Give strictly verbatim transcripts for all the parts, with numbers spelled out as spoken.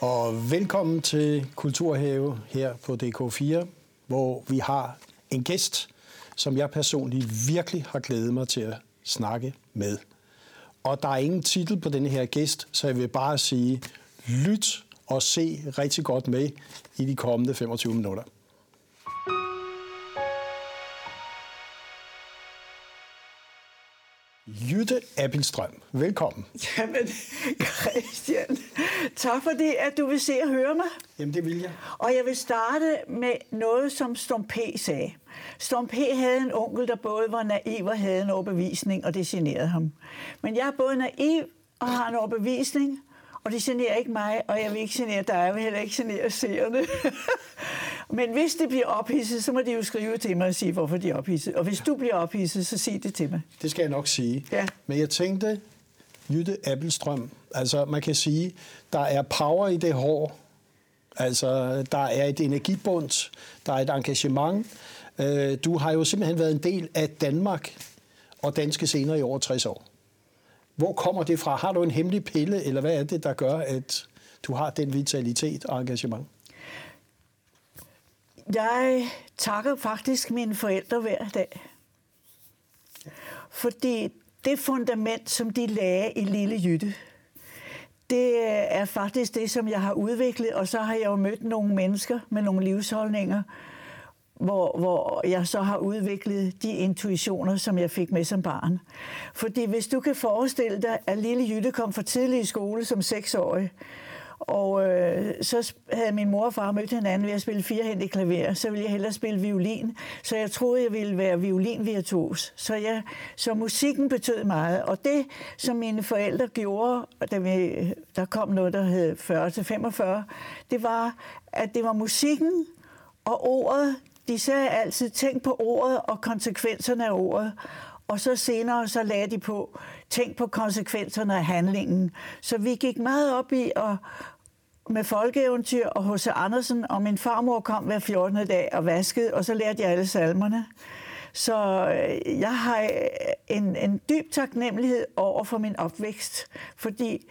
Og velkommen til Kulturhave her på D K fire, hvor vi har en gæst, som jeg personligt virkelig har glædet mig til at snakke med. Og der er ingen titel på denne her gæst, så jeg vil bare sige, lyt og se rigtig godt med i de kommende femogtyve minutter. Jytte Abildstrøm, velkommen. Jamen, Christian, tak for det, at du vil se og høre mig. Jamen, det vil jeg. Og jeg vil starte med noget, som Storm P. sagde. Storm P. havde en onkel, der både var naiv og havde en overbevisning, og det generede ham. Men jeg er både naiv og har en overbevisning, og det generer ikke mig, og jeg vil ikke genere dig, jeg vil heller ikke genere seerne. Men hvis det bliver ophidset, så må de jo skrive til mig og sige, hvorfor de er ophidset. Og hvis du bliver ophidset, så sig det til mig. Det skal jeg nok sige. Ja. Men jeg tænkte, Jytte Abildstrøm, altså man kan sige, der er power i det hår. Altså der er et energibund, der er et engagement. Du har jo simpelthen været en del af Danmark og danske scener i over tres år. Hvor kommer det fra? Har du en hemmelig pille, eller hvad er det, der gør, at du har den vitalitet og engagement? Jeg takker faktisk mine forældre hver dag. Fordi det fundament, som de lagde i lille Jytte, det er faktisk det, som jeg har udviklet, og så har jeg jo mødt nogle mennesker med nogle livsholdninger, Hvor, hvor jeg så har udviklet de intuitioner, som jeg fik med som barn. Fordi hvis du kan forestille dig, at lille Jytte kom for tidlig i skole som seksårig, og øh, så havde min mor og far mødt hinanden ved at spille firehændigt klaver, så ville jeg hellere spille violin, så jeg troede, jeg ville være violinvirtuos. Så, jeg, så musikken betød meget, og det, som mine forældre gjorde, da vi, der kom noget, der hed fyrre til femogfyrre, det var, at det var musikken og ordet. De sagde altid, tænk på ordet og konsekvenserne af ordet. Og så senere så lagde de på, tænk på konsekvenserne af handlingen. Så vi gik meget op i og med folkeeventyr og H C. Andersen, og min farmor kom hver fjortende dag og vaskede, og så lærte jeg alle salmerne. Så jeg har en, en dyb taknemmelighed over for min opvækst, fordi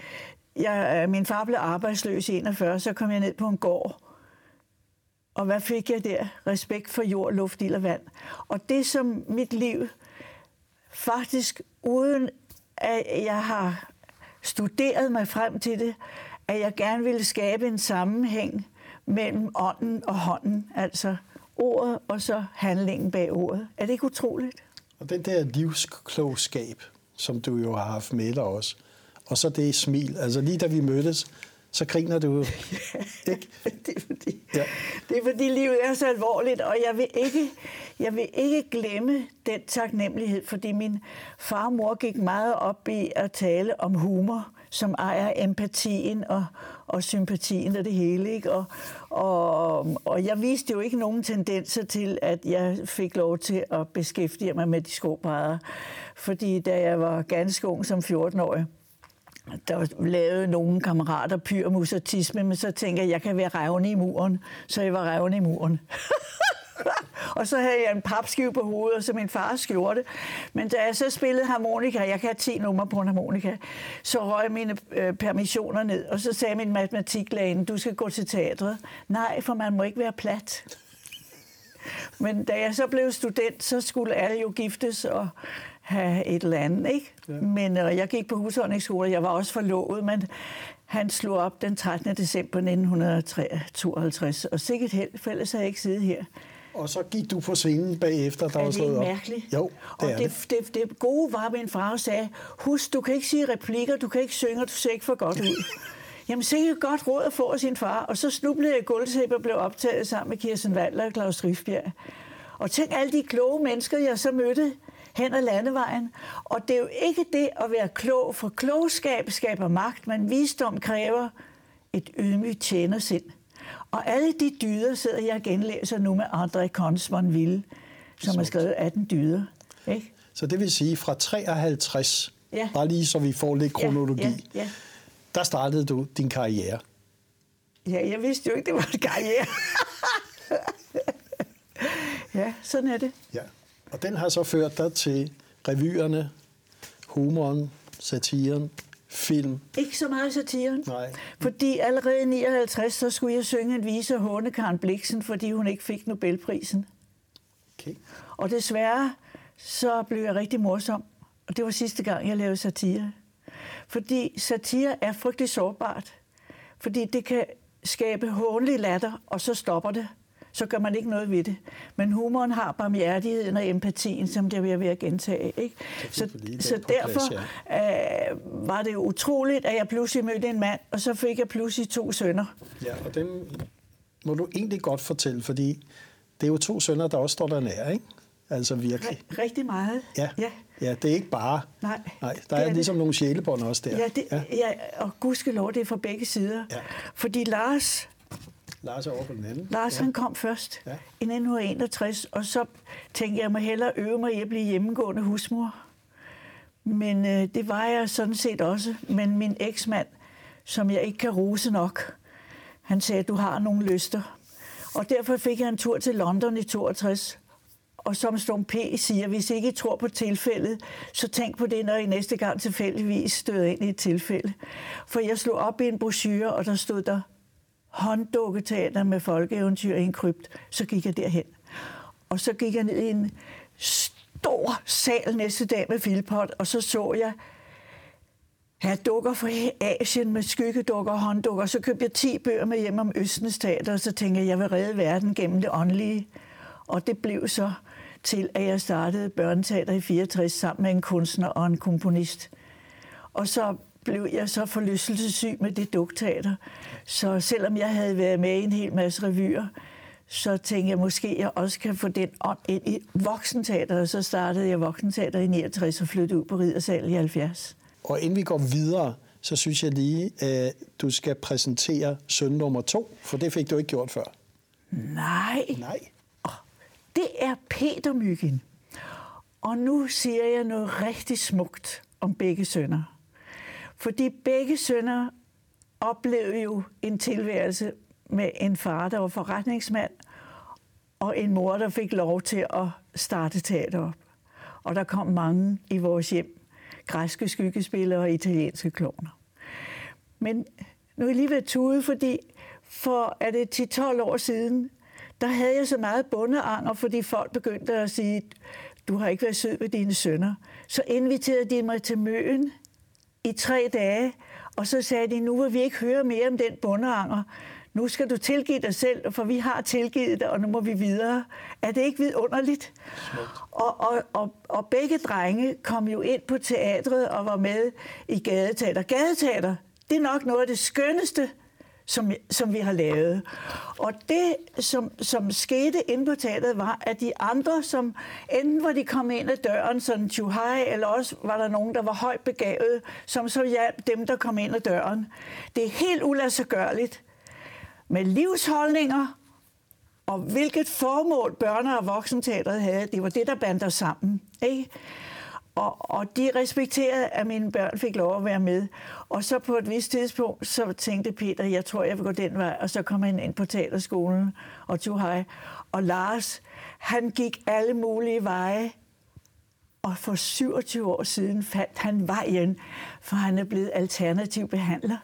jeg, min far blev arbejdsløs i enogfyrre, så kom jeg ned på en gård. Og hvad fik jeg der? Respekt for jord, luft, ild og vand. Og det som mit liv faktisk, uden at jeg har studeret mig frem til det, at jeg gerne ville skabe en sammenhæng mellem ånden og hånden, altså ordet og så handlingen bag ordet. Er det ikke utroligt? Og den der livsklogskab, som du jo har haft med dig også, og så det smil, altså lige da vi mødtes, så griner du jo. Ikke? det, er fordi, ja. det er fordi livet er så alvorligt, og jeg vil ikke, jeg vil ikke glemme den taknemmelighed, fordi min far og mor gik meget op i at tale om humor, som ejer empatien og, og sympatien og det hele. Ikke? Og, og, og jeg viste jo ikke nogen tendenser til, at jeg fik lov til at beskæftige mig med de skobrædder, fordi da jeg var ganske ung som fjortenårig, der lavede nogle kammerater pyrmusertisme, men så tænkte jeg, at jeg kan være revne i muren. Så jeg var revne i muren. Og så havde jeg en papskive på hovedet, og så min far skjorte. Men da jeg så spillede harmonika, jeg kan have ti numre på en harmonika, så røg mine øh, permissioner ned, og så sagde min matematiklæge, du skal gå til teatret. Nej, for man må ikke være plat. Men da jeg så blev student, så skulle alle jo giftes og have et eller andet, ikke? Ja. Men øh, jeg gik på husholdningsskole, jeg var også forlovet, men han slog op den trettende december nitten tooghalvtreds, og sikkert held, for ellers havde jeg ikke siddet her. Og så gik du på scenen bagefter, der var slået op. Er det mærkeligt? Jo, det er det. Og det, det, det gode var, at min far sagde, husk, du kan ikke sige replikker, du kan ikke synge, og du ser ikke for godt ud. Jamen, sikkert godt råd at få af sin far, og så snublede jeg i gulvtæppe og blev optaget sammen med Kirsten Waller og Klaus Rifbjerg. Og tænk alle de kloge mennesker, jeg så mødte hen ad landevejen. Og det er jo ikke det at være klog, for klogskab skaber magt, men visdom kræver et ydmygt tjenersind. Og alle de dyder sidder jeg og genlæser nu med André Consmon-Ville, som har skrevet atten dyder. Ik? Så det vil sige fra treoghalvtreds, ja. Bare lige så vi får lidt kronologi, ja, ja, ja. Der startede du din karriere. Ja, jeg vidste jo ikke, det var en karriere. Ja, sådan er det. Ja. Og den har så ført dig til revyerne, humoren, satiren, film. Ikke så meget satiren. Nej. Fordi allerede i nioghalvtreds, så skulle jeg synge en vise af Håne Karen Bliksen, fordi hun ikke fik Nobelprisen. Okay. Og desværre, så blev jeg rigtig morsom. Og det var sidste gang, jeg lavede satire. Fordi satire er frygtelig sårbart. Fordi det kan skabe hånlig latter, og så stopper det. Så gør man ikke noget ved det. Men humoren har barmhjertigheden og empatien, som det er ved at gentage. Ikke? Så, så derfor øh, var det jo utroligt, at jeg pludselig mødte en mand, og så fik jeg pludselig to sønner. Ja, og dem må du egentlig godt fortælle, fordi det er jo to sønner, der også står der nær, ikke? Altså virkelig. Rigtig meget. Ja, ja. Ja, det er ikke bare. Nej. Nej, der er ligesom det. Nogle sjælebånd også der. Ja, det, ja. Ja, og gudskelov, det er fra begge sider. Ja. Fordi Lars... Lars er over på den anden. Lars, ja. Han kom først ja. i nitten enogtres, og så tænkte jeg, jeg må hellere øve mig i at blive hjemmegående husmor. Men øh, det var jeg sådan set også. Men min eksmand, som jeg ikke kan rose nok, han sagde, du har nogle lyster. Og derfor fik jeg en tur til London i toogtres. Og som Storm P. siger, hvis ikke I tror på tilfældet, så tænk på det, når I næste gang tilfældigvis støder ind i et tilfælde. For jeg slog op i en brochure, og der stod der, hånddukketeater med folkeeventyr i en krypt. Så gik jeg derhen. Og så gik jeg ned i en stor sal næste dag med Philpott, og så så jeg, her dukker fra Asien med skyggedukker og hånddukker. Så købte jeg ti bøger med hjem om Østens teater, og så tænkte jeg, jeg vil redde verden gennem det åndelige. Og det blev så til, at jeg startede børneteater i fireogtres sammen med en kunstner og en komponist. Og så blev jeg så forlystelsessyg med det dukteater. Så selvom jeg havde været med i en hel masse revyer, så tænkte jeg, måske jeg også kan få den ånd ind i voksenteater. Og så startede jeg voksenteater i niogtres og flyttede ud på Riddersalen i halvfjerds. Og inden vi går videre, så synes jeg lige, at du skal præsentere søn nummer to, for det fik du ikke gjort før. Nej. Nej. Det er Peter Mygind. Og nu siger jeg noget rigtig smukt om begge sønner. Fordi begge sønner oplevede jo en tilværelse med en far, der var forretningsmand, og en mor, der fik lov til at starte teater op. Og der kom mange i vores hjem. Græske skyggespillere og italienske kloner. Men nu er jeg lige ved at tude, fordi for er det ti tolv år siden, der havde jeg så meget bondeanger, fordi folk begyndte at sige, du har ikke været sød ved dine sønner. Så inviterede de mig til Møen i tre dage, og så sagde de, nu vil vi ikke høre mere om den bondeanger. Nu skal du tilgive dig selv, for vi har tilgivet dig, og nu må vi videre. Er det ikke vidunderligt? Og, og, og, og begge drenge kom jo ind på teatret og var med i gadeteater. Gadeteater, det er nok noget af det skønneste, Som, som vi har lavet. Og det, som, som skete inde på teateret, var, at de andre, som enten var de kom ind ad døren sådan tjuhaj, eller også var der nogen, der var højt begavet, som så hjalp dem, der kom ind ad døren. Det er helt uladsiggørligt. Med livsholdninger og hvilket formål børne- og voksenteateret havde, det var det, der bandt os sammen. Ikke? Og, og de respekterede, at mine børn fik lov at være med. Og så på et vist tidspunkt, så tænkte Peter, jeg tror, jeg vil gå den vej. Og så kom han ind på teaterskolen og tog hej. Og Lars, han gik alle mulige veje. Og for syvogtyve år siden fandt han vejen, for han er blevet alternativ behandler.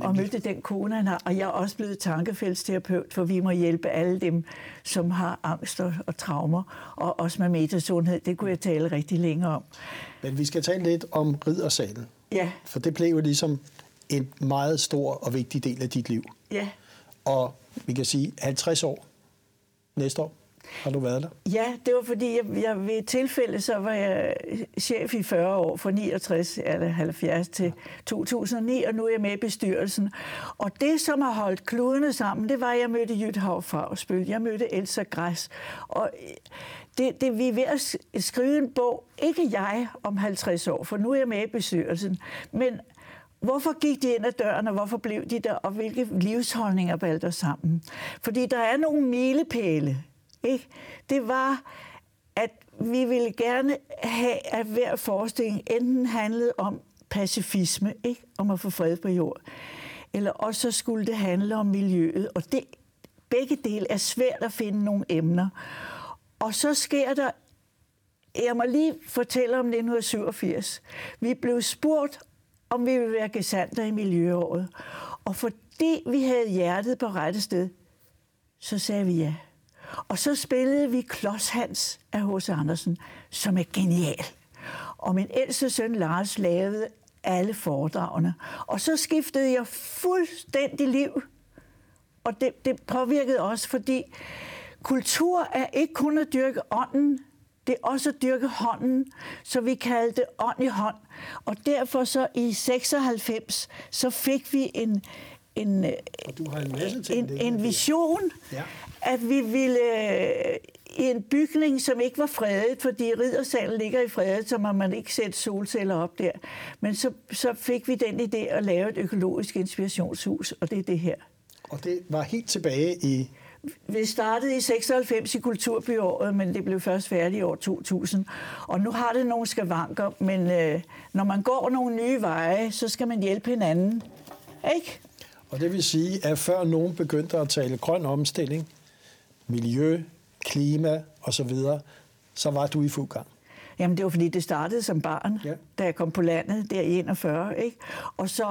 Og mødte den kone, han har. Og jeg er også blevet tankefældsterapeut, for vi må hjælpe alle dem, som har angst og, og traumer, og også med metasundhed. Det kunne jeg tale rigtig længe om. Men vi skal tale lidt om Riddersalen. Ja. For det blev jo ligesom en meget stor og vigtig del af dit liv. Ja. Og vi kan sige halvtreds år næste år. Har du været der? Ja, det var fordi, jeg, jeg ved et tilfælde, så var jeg chef i fyrre år, fra niogtres eller halvfjerds til to tusind og ni, og nu er jeg med i bestyrelsen. Og det, som har holdt kludene sammen, det var, at jeg mødte Jytthav Favsbøl, jeg mødte Elsa Græs. Og det, det, vi er ved at skrive en bog, ikke jeg om halvtreds år, for nu er jeg med i bestyrelsen, men hvorfor gik de ind ad døren, og hvorfor blev de der, og hvilke livsholdninger balder sammen? Fordi der er nogle milepæle. Ikke? Det var, at vi ville gerne have, at hver forestilling enten handlede om pacifisme, ikke? Om at få fred på jord, eller også så skulle det handle om miljøet, og det, begge dele er svært at finde nogle emner. Og så sker der, jeg må lige fortælle om nitten syvogfirs, vi blev spurgt om vi ville være gesandter i miljøåret. Og fordi vi havde hjertet på rette sted, så sagde vi ja. Og så spillede vi Klods Hans af H C. Andersen, som er genial. Og min ældste søn Lars lavede alle foredragene. Og så skiftede jeg fuldstændig liv. Og det, det påvirkede også, fordi kultur er ikke kun at dyrke ånden, det er også at dyrke hånden, så vi kaldte det ånd i hånd. Og derfor så i seksoghalvfems, så fik vi en, en, en, en, en vision, ja. At vi ville i en bygning, som ikke var fredet, fordi Riddersalen ligger i fredet, så må man ikke sætte solceller op der. Men så, så fik vi den idé at lave et økologisk inspirationshus, og det er det her. Og det var helt tilbage i... Vi startede i seksoghalvfems i Kulturbyåret, men det blev først færdigt i år to tusind. Og nu har det nogle skavanker, men øh, når man går nogle nye veje, så skal man hjælpe hinanden. Ikke? Og det vil sige, at før nogen begyndte at tale grøn omstilling, miljø, klima osv., så var du i fuld gang. Jamen, det var, fordi det startede som barn, ja. Da jeg kom på landet, der i enogfyrre, ikke? Og så,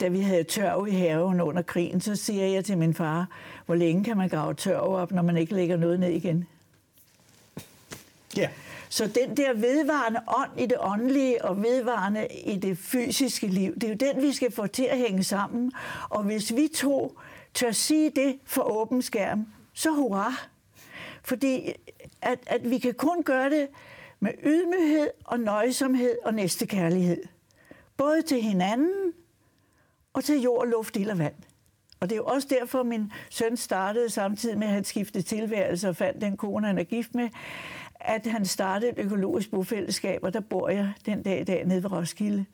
da vi havde tørv i haven under krigen, så siger jeg til min far, hvor længe kan man grave tørv op, når man ikke lægger noget ned igen? Ja. Så den der vedvarende ånd i det åndelige og vedvarende i det fysiske liv, det er jo den, vi skal få til at hænge sammen. Og hvis vi to tør sige det for åben skærm, så hurra! Fordi at, at vi kan kun gøre det med ydmyghed og nøjsomhed og næstekærlighed. Både til hinanden og til jord, luft, ild og vand. Og det er jo også derfor, min søn startede samtidig med, at han skiftede tilværelse og fandt den kone, han er gift med, at han startede et økologisk bofællesskab, og der bor jeg den dag i dag nede ved Roskilde.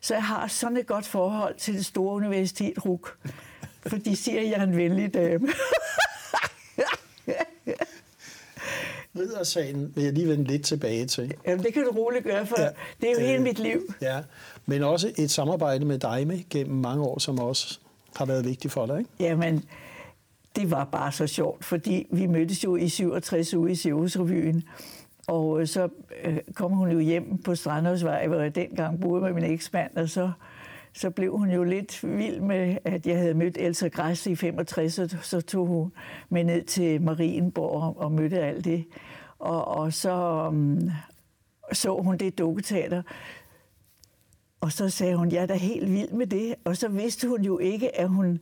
Så jeg har sådan et godt forhold til det store universitet, R U C, for de siger, at jeg er en venlig dame. Riddersalen vil jeg lige vende lidt tilbage til. Jamen, det kan du roligt gøre, for ja, det er jo øh, hele mit liv. Ja, men også et samarbejde med dig med gennem mange år, som også har været vigtigt for dig, ikke? Jamen, det var bare så sjovt, fordi vi mødtes jo i syvogtres ude i Cirkusrevyen, og så kom hun jo hjem på Strandhøjsvej, hvor jeg dengang boede med min eksmand, og så, så blev hun jo lidt vild med, at jeg havde mødt Elsa Græs i femogtres, og så tog hun med ned til Marienborg og mødte alt det. Og, og så um, så hun det dukketeater, og så sagde hun, jeg er da helt vild med det. Og så vidste hun jo ikke, at hun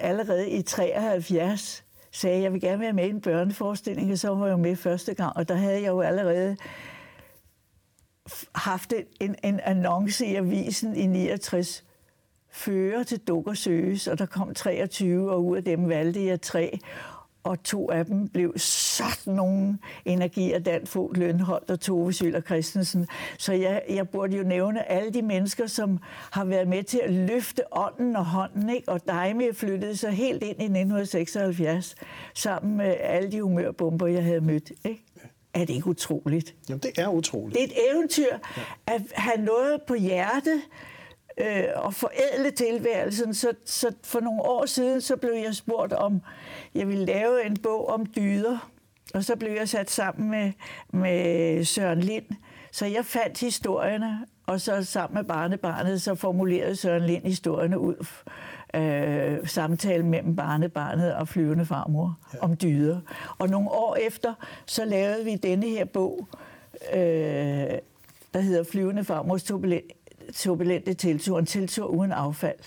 allerede i treoghalvfjerds sagde, jeg vil gerne være med i en børneforestilling, og så var jeg jo med første gang, og der havde jeg jo allerede haft en, en annonce i avisen i niogtres. Fører til dukker søges, og der kom treogtyve, og ud af dem valgte jeg tre, og to af dem blev sådan nogle energier, Dan Fogh, Lønholdt og Tove Søller Christensen. Så jeg, jeg burde jo nævne alle de mennesker, som har været med til at løfte ånden og hånden, ikke? Og Dejme flyttede sig helt ind i nitten seksoghalvfjerds, sammen med alle de humørbomber, jeg havde mødt, ikke? Er det ikke utroligt? Jamen, det er utroligt. Det er et eventyr, ja. At have noget på hjerte øh, og forædle tilværelsen. Så, så for nogle år siden så blev jeg spurgt, om jeg ville lave en bog om dyder. Og så blev jeg sat sammen med, med Søren Lind. Så jeg fandt historierne, og så sammen med barnebarnet, så formulerede Søren Lind historierne ud. Øh, samtale mellem barnebarnet og flyvende farmor, ja. Om dyder. Og nogle år efter, så lavede vi denne her bog, øh, der hedder Flyvende farmors turbulente, turbulente tiltur, en tiltur uden affald.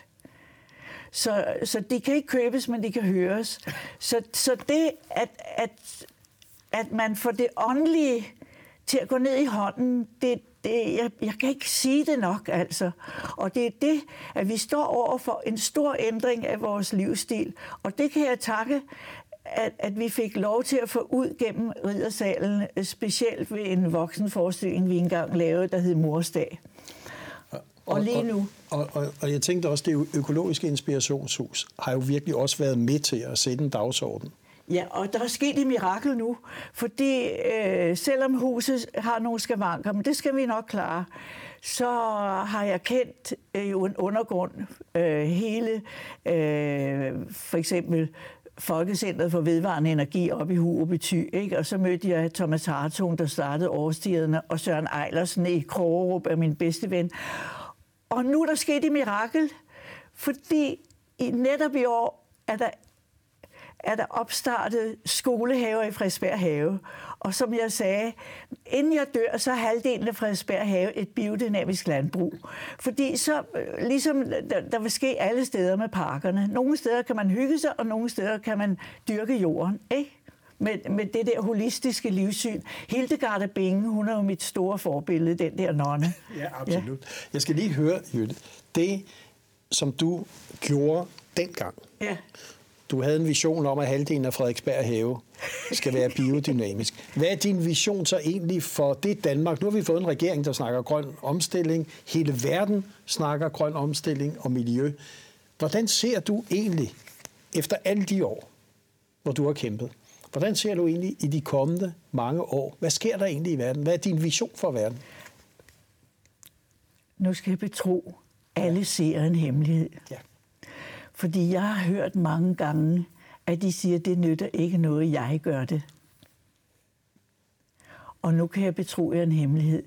Så, så de kan ikke købes, men de kan høres. Så, så det, at, at, at man får det åndelige til at gå ned i hånden, det Det, jeg, jeg kan ikke sige det nok, altså. Og det er det, at vi står over for en stor ændring af vores livsstil. Og det kan jeg takke, at, at vi fik lov til at få ud gennem Riddersalen, specielt ved en voksenforestilling, vi engang lavede, der hed Morsdag. Og, og lige nu... Og, og, og, og jeg tænkte også, at det økologiske inspirationshus har jo virkelig også været med til at sætte en dagsorden. Ja, og der er sket et mirakel nu, fordi øh, selvom huset har nogle skavanker, men det skal vi nok klare, så har jeg kendt øh, en undergrund, øh, hele øh, for eksempel Folkecentret for Vedvarende Energi op i Hurup i Thy, ikke? Og så mødte jeg Thomas Hartung, der startede Årstiderne, og Søren Eilersen i Krogerup er min bedste ven. Og nu er der sket et mirakel, fordi i, netop i år er der, er der opstartet skolehaver i Frederiksberg Have. Og som jeg sagde, inden jeg dør, så er halvdelen af Frederiksberg Have et biodynamisk landbrug. Fordi så, ligesom der, der vil ske alle steder med parkerne. Nogle steder kan man hygge sig, og nogle steder kan man dyrke jorden, ikke? Med, med det der holistiske livssyn. Hildegarde Bingen, hun er jo mit store forbillede, den der nonne. Ja, absolut. Ja. Jeg skal lige høre, Jytte, det som du gjorde dengang. Ja. Du havde en vision om, at halvdelen af Frederiksberg Have skal være biodynamisk. Hvad er din vision så egentlig for det Danmark? Nu har vi fået en regering, der snakker grøn omstilling. Hele verden snakker grøn omstilling og miljø. Hvordan ser du egentlig, efter alle de år, hvor du har kæmpet, hvordan ser du egentlig i de kommende mange år? Hvad sker der egentlig i verden? Hvad er din vision for verden? Nu skal jeg betro, alle ser en hemmelighed. Ja. Fordi jeg har hørt mange gange, at de siger, at det nytter ikke noget, jeg gør det. Og nu kan jeg betro jer en hemmelighed.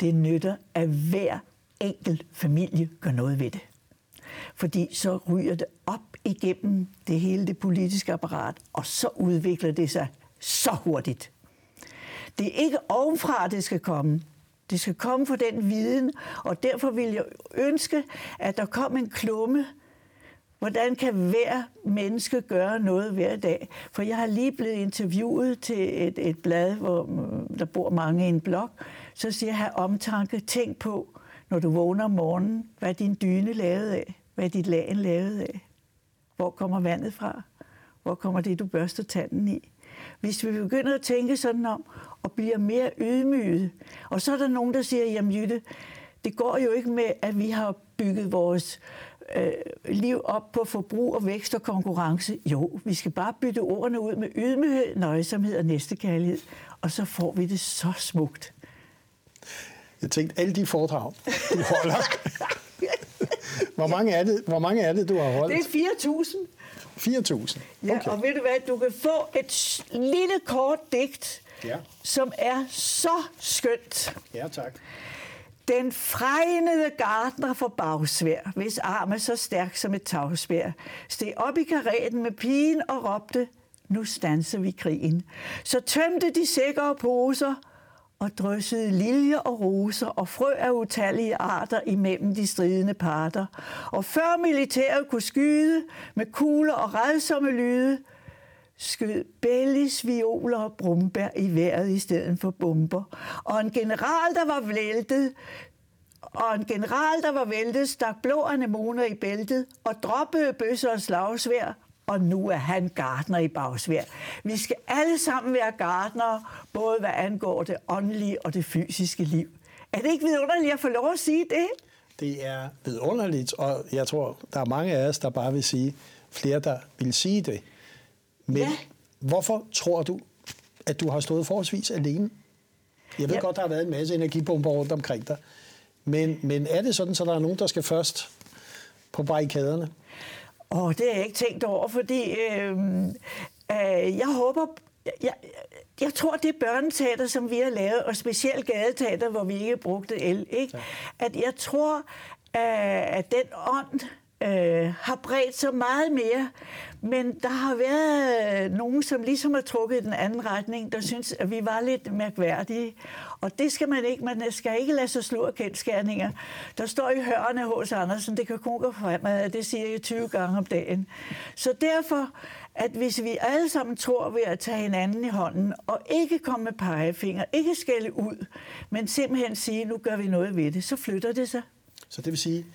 Det nytter, at hver enkelt familie gør noget ved det. Fordi så ryger det op igennem det hele det politiske apparat, og så udvikler det sig så hurtigt. Det er ikke ovenfra, det skal komme. Det skal komme fra den viden, og derfor vil jeg ønske, at der kom en klumme. Hvordan kan hver menneske gøre noget hver dag? For jeg har lige blevet interviewet til et, et blad, hvor der bor mange i en blok. Så siger jeg, have omtanke. Tænk på, når du vågner om morgenen, hvad din dyne lavet af? Hvad dit lagen lavet af? Hvor kommer vandet fra? Hvor kommer det, du børster tanden i? Hvis vi begynder at tænke sådan om, og bliver mere ydmyget, og så er der nogen, der siger, jamen Jytte, det går jo ikke med, at vi har bygget vores øh, liv op på forbrug og vækst og konkurrence. Jo, vi skal bare bytte ordene ud med ydmyghed, nøjesomhed og næstekærlighed, og så får vi det så smukt. Jeg tænkte, alle de foredrag, du holder. Hvor mange er det, hvor mange er det du har holdt? Det er fire tusind. fire tusind? Okay. Ja, og ved du hvad, du kan få et lille kort digt, ja, som er så skønt. Ja, tak. Den fregnede gartner for bagsvær, hvis arm er så stærk som et tagsvær, steg op i kareten med pigen og råbte, nu standser vi krigen. Så tømte de sækker og poser, og dryssede liljer og roser og frø af utallige arter imellem de stridende parter. Og før militæret kunne skyde med kugler og redsomme lyde, skød bællis, violer og brumbær i vejret i stedet for bomber. Og en general, der var væltet, og en general, der var væltet, stak blå anemoner i bæltet og droppede bøsser og slagsvær. Og nu er han gartner i bagsvær. Vi skal alle sammen være gartnere, både hvad angår det åndelige og det fysiske liv. Er det ikke vidunderligt at få lov at sige det? Det er vidunderligt, og jeg tror, der er mange af os, der bare vil sige, flere, der vil sige det. Men ja, hvorfor tror du, at du har stået forholdsvis alene? Jeg ved ja. godt, der har været en masse energibomber rundt omkring dig. Men, men er det sådan, så der er nogen, der skal først på barrikaderne? Åh, oh, det har jeg ikke tænkt over, fordi øh, øh, jeg håber, jeg, jeg tror, det børneteater, som vi har lavet, og specielt gadeteater, hvor vi ikke brugte el, ikke? At jeg tror, øh, at den ånd øh, har bredt så meget mere, men der har været øh, nogen, som ligesom har trukket den anden retning, der synes, at vi var lidt mærkværdige, og det skal man ikke, man skal ikke lade sig slå af kendsgerninger. Der står i hørerne H C. Andersen, det kan kun gå fremad, og det siger jeg tyve gange om dagen. Så derfor, at hvis vi alle sammen tror ved at tage hinanden i hånden, og ikke komme med pegefinger, ikke skælde ud, men simpelthen sige, nu gør vi noget ved det, så flytter det sig. Så det vil sige,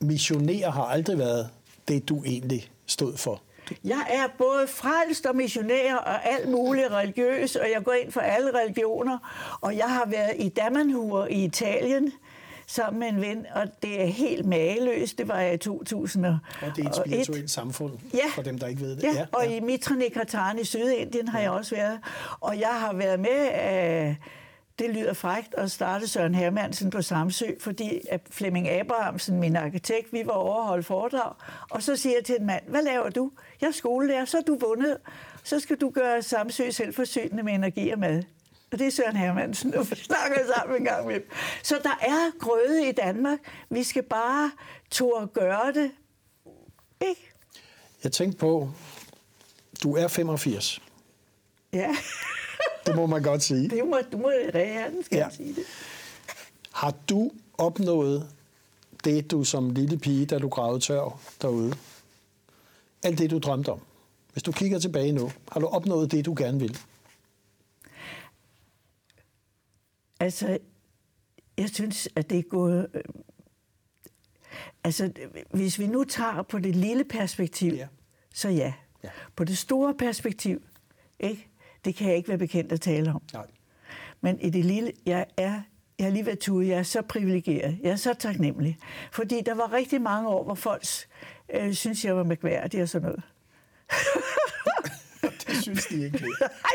missionær har aldrig været det, du egentlig stod for? Jeg er både frelst og missionær og alt muligt religiøs, og jeg går ind for alle religioner. Og jeg har været i Damanhur i Italien sammen med en ven, og det er helt mageløst. Det var jeg i to tusind og et. Og det er et spirituelt samfund, ja, for dem, der ikke ved det. Ja, ja. Og i Mitra Nekratan i Sydindien har ja. jeg også været. Og jeg har været med af... Det lyder frækt at starte Søren Hermansen på Samsø, fordi Flemming Abrahamsen, min arkitekt, vi var overholdt foredrag. Og så siger jeg til en mand, hvad laver du? Jeg er skolelærer, så er du vundet. Så skal du gøre Samsø selvforsynende med energi og mad. Og det er Søren Hermansen, og vi snakker sammen en gang med dem. Så der er grøde i Danmark. Vi skal bare turde gøre det. Ikke? Jeg tænkte på, du er femogfirs. Ja. Det må man godt sige. Det må, du må reagere, skal ja. Jeg sige det. Har du opnået det, du som lille pige, da du gravede tørv derude? Alt det, du drømte om. Hvis du kigger tilbage nu, har du opnået det, du gerne vil? Altså, jeg synes, at det er gået... Altså, hvis vi nu tager på det lille perspektiv, ja. Så ja. ja. På det store perspektiv, ikke? Det kan jeg ikke være bekendt at tale om. Nej. Men i det lille, jeg er... Jeg har lige været tude, jeg er så privilegeret, jeg er så taknemmelig. Fordi der var rigtig mange år, hvor folk øh, synes jeg var mærkværdig og sådan noget. Det synes de ikke.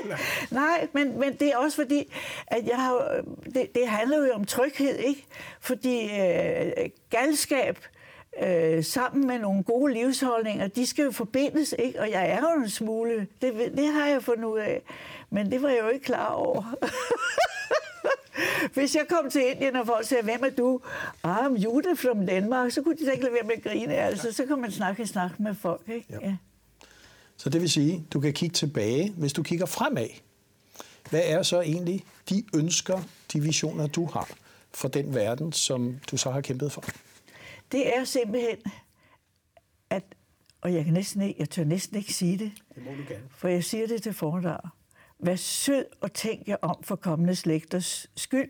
Nej, nej men, men det er også fordi, at jeg har, det, det handler jo om tryghed, ikke? Fordi øh, galskab øh, sammen med nogle gode livsholdninger, de skal jo forbindes, ikke? Og jeg er jo en smule, det, det har jeg fundet ud af, men det var jeg jo ikke klar over. Hvis jeg kom til Indien, og folk sagde, hvem er du? Ah, om Jytte fra Danmark, så kunne de ikke lade være med at grine. Altså, så kan man snakke snak med folk. Ikke? Ja. Ja. Så det vil sige, du kan kigge tilbage, hvis du kigger fremad. Hvad er så egentlig de ønsker, de visioner, du har for den verden, som du så har kæmpet for? Det er simpelthen, at, og jeg kan næsten ikke, jeg tør næsten ikke sige det, det må du gerne. For jeg siger det til foredrag. Vær sød og tænk jer om for kommende slægters skyld,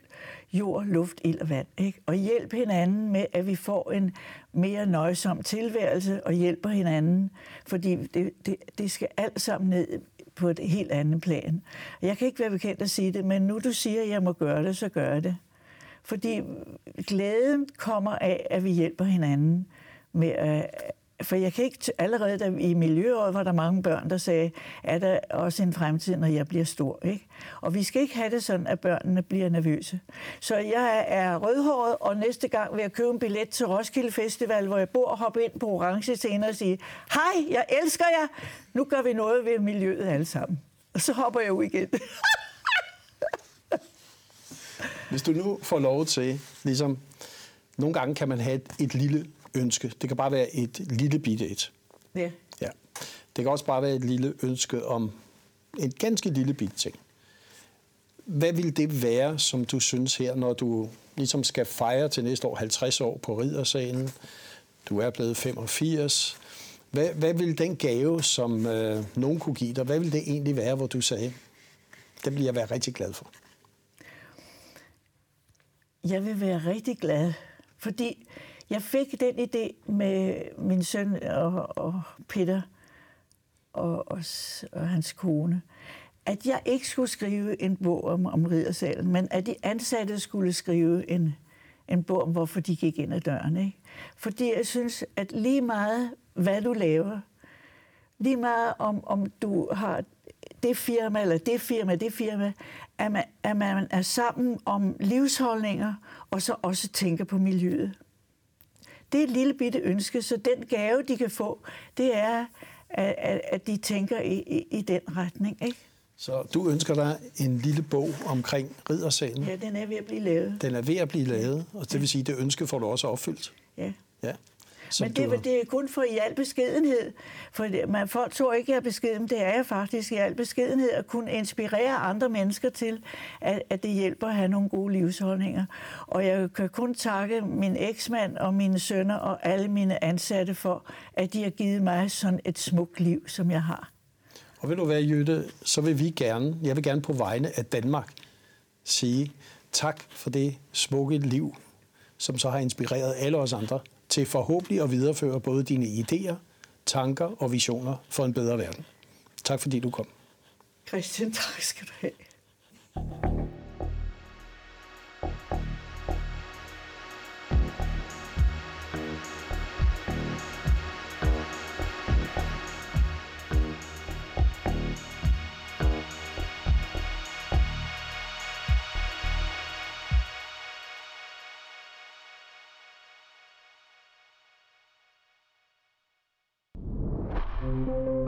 jord, luft, ild og vand. Ikke? Og hjælp hinanden med, at vi får en mere nøjsom tilværelse og hjælper hinanden, fordi det, det, det skal alt sammen ned på et helt andet plan. Jeg kan ikke være bekendt at sige det, men nu du siger, at jeg må gøre det, så gør jeg det. Fordi glæden kommer af, at vi hjælper hinanden med at... For jeg kan ikke t- allerede da, i miljøåret var der mange børn, der sagde, er der også en fremtid, når jeg bliver stor. Ikke? Og vi skal ikke have det sådan, at børnene bliver nervøse. Så jeg er rødhåret, og næste gang vil jeg købe en billet til Roskilde Festival, hvor jeg bor og hoppe ind på orange scener og sige, hej, jeg elsker jer, nu gør vi noget ved miljøet alle sammen. Og så hopper jeg ud igen. Hvis du nu får lov til, ligesom, nogle gange kan man have et, et lille ønske. Det kan bare være et lille bitte et. Ja. Ja. Det kan også bare være et lille ønske om en ganske lille bitte ting. Hvad vil det være, som du synes her, når du ligesom skal fejre til næste år halvtreds år på Riddersalen? Du er blevet femogfirs. Hvad, hvad vil den gave, som øh, nogen kunne give dig, hvad vil det egentlig være, hvor du sagde, det vil jeg være rigtig glad for? Jeg vil være rigtig glad, fordi jeg fik den idé med min søn og, og Peter og, og, og hans kone, at jeg ikke skulle skrive en bog om, om Riddersalen, men at de ansatte skulle skrive en, en bog om, hvorfor de gik ind ad døren. Ikke? Fordi jeg synes, at lige meget, hvad du laver, lige meget om, om du har det firma eller det firma, det firma, at man, at man er sammen om livsholdninger og så også tænker på miljøet. Det er et lille bitte ønske, så den gave, de kan få, det er, at, at de tænker i, i, i den retning. Ikke? Så du ønsker dig en lille bog omkring Riddersalen? Ja, den er ved at blive lavet. Den er ved at blive lavet, og det vil sige, at det ønske får du også opfyldt? Ja. Ja. Men det, du... det er kun for i al beskedenhed, for man, folk tror ikke, jeg er beskeden, det er jeg faktisk i al beskedenhed, at kunne inspirere andre mennesker til, at, at det hjælper at have nogle gode livsholdninger. Og jeg kan kun takke min eksmand og mine sønner og alle mine ansatte for, at de har givet mig sådan et smukt liv, som jeg har. Og vil du være, Jytte, så vil vi gerne, jeg vil gerne på vegne af Danmark sige tak for det smukke liv, som så har inspireret alle os andre til forhåbentlig at videreføre både dine idéer, tanker og visioner for en bedre verden. Tak fordi du kom. Christian, tak skal du have. Thank you.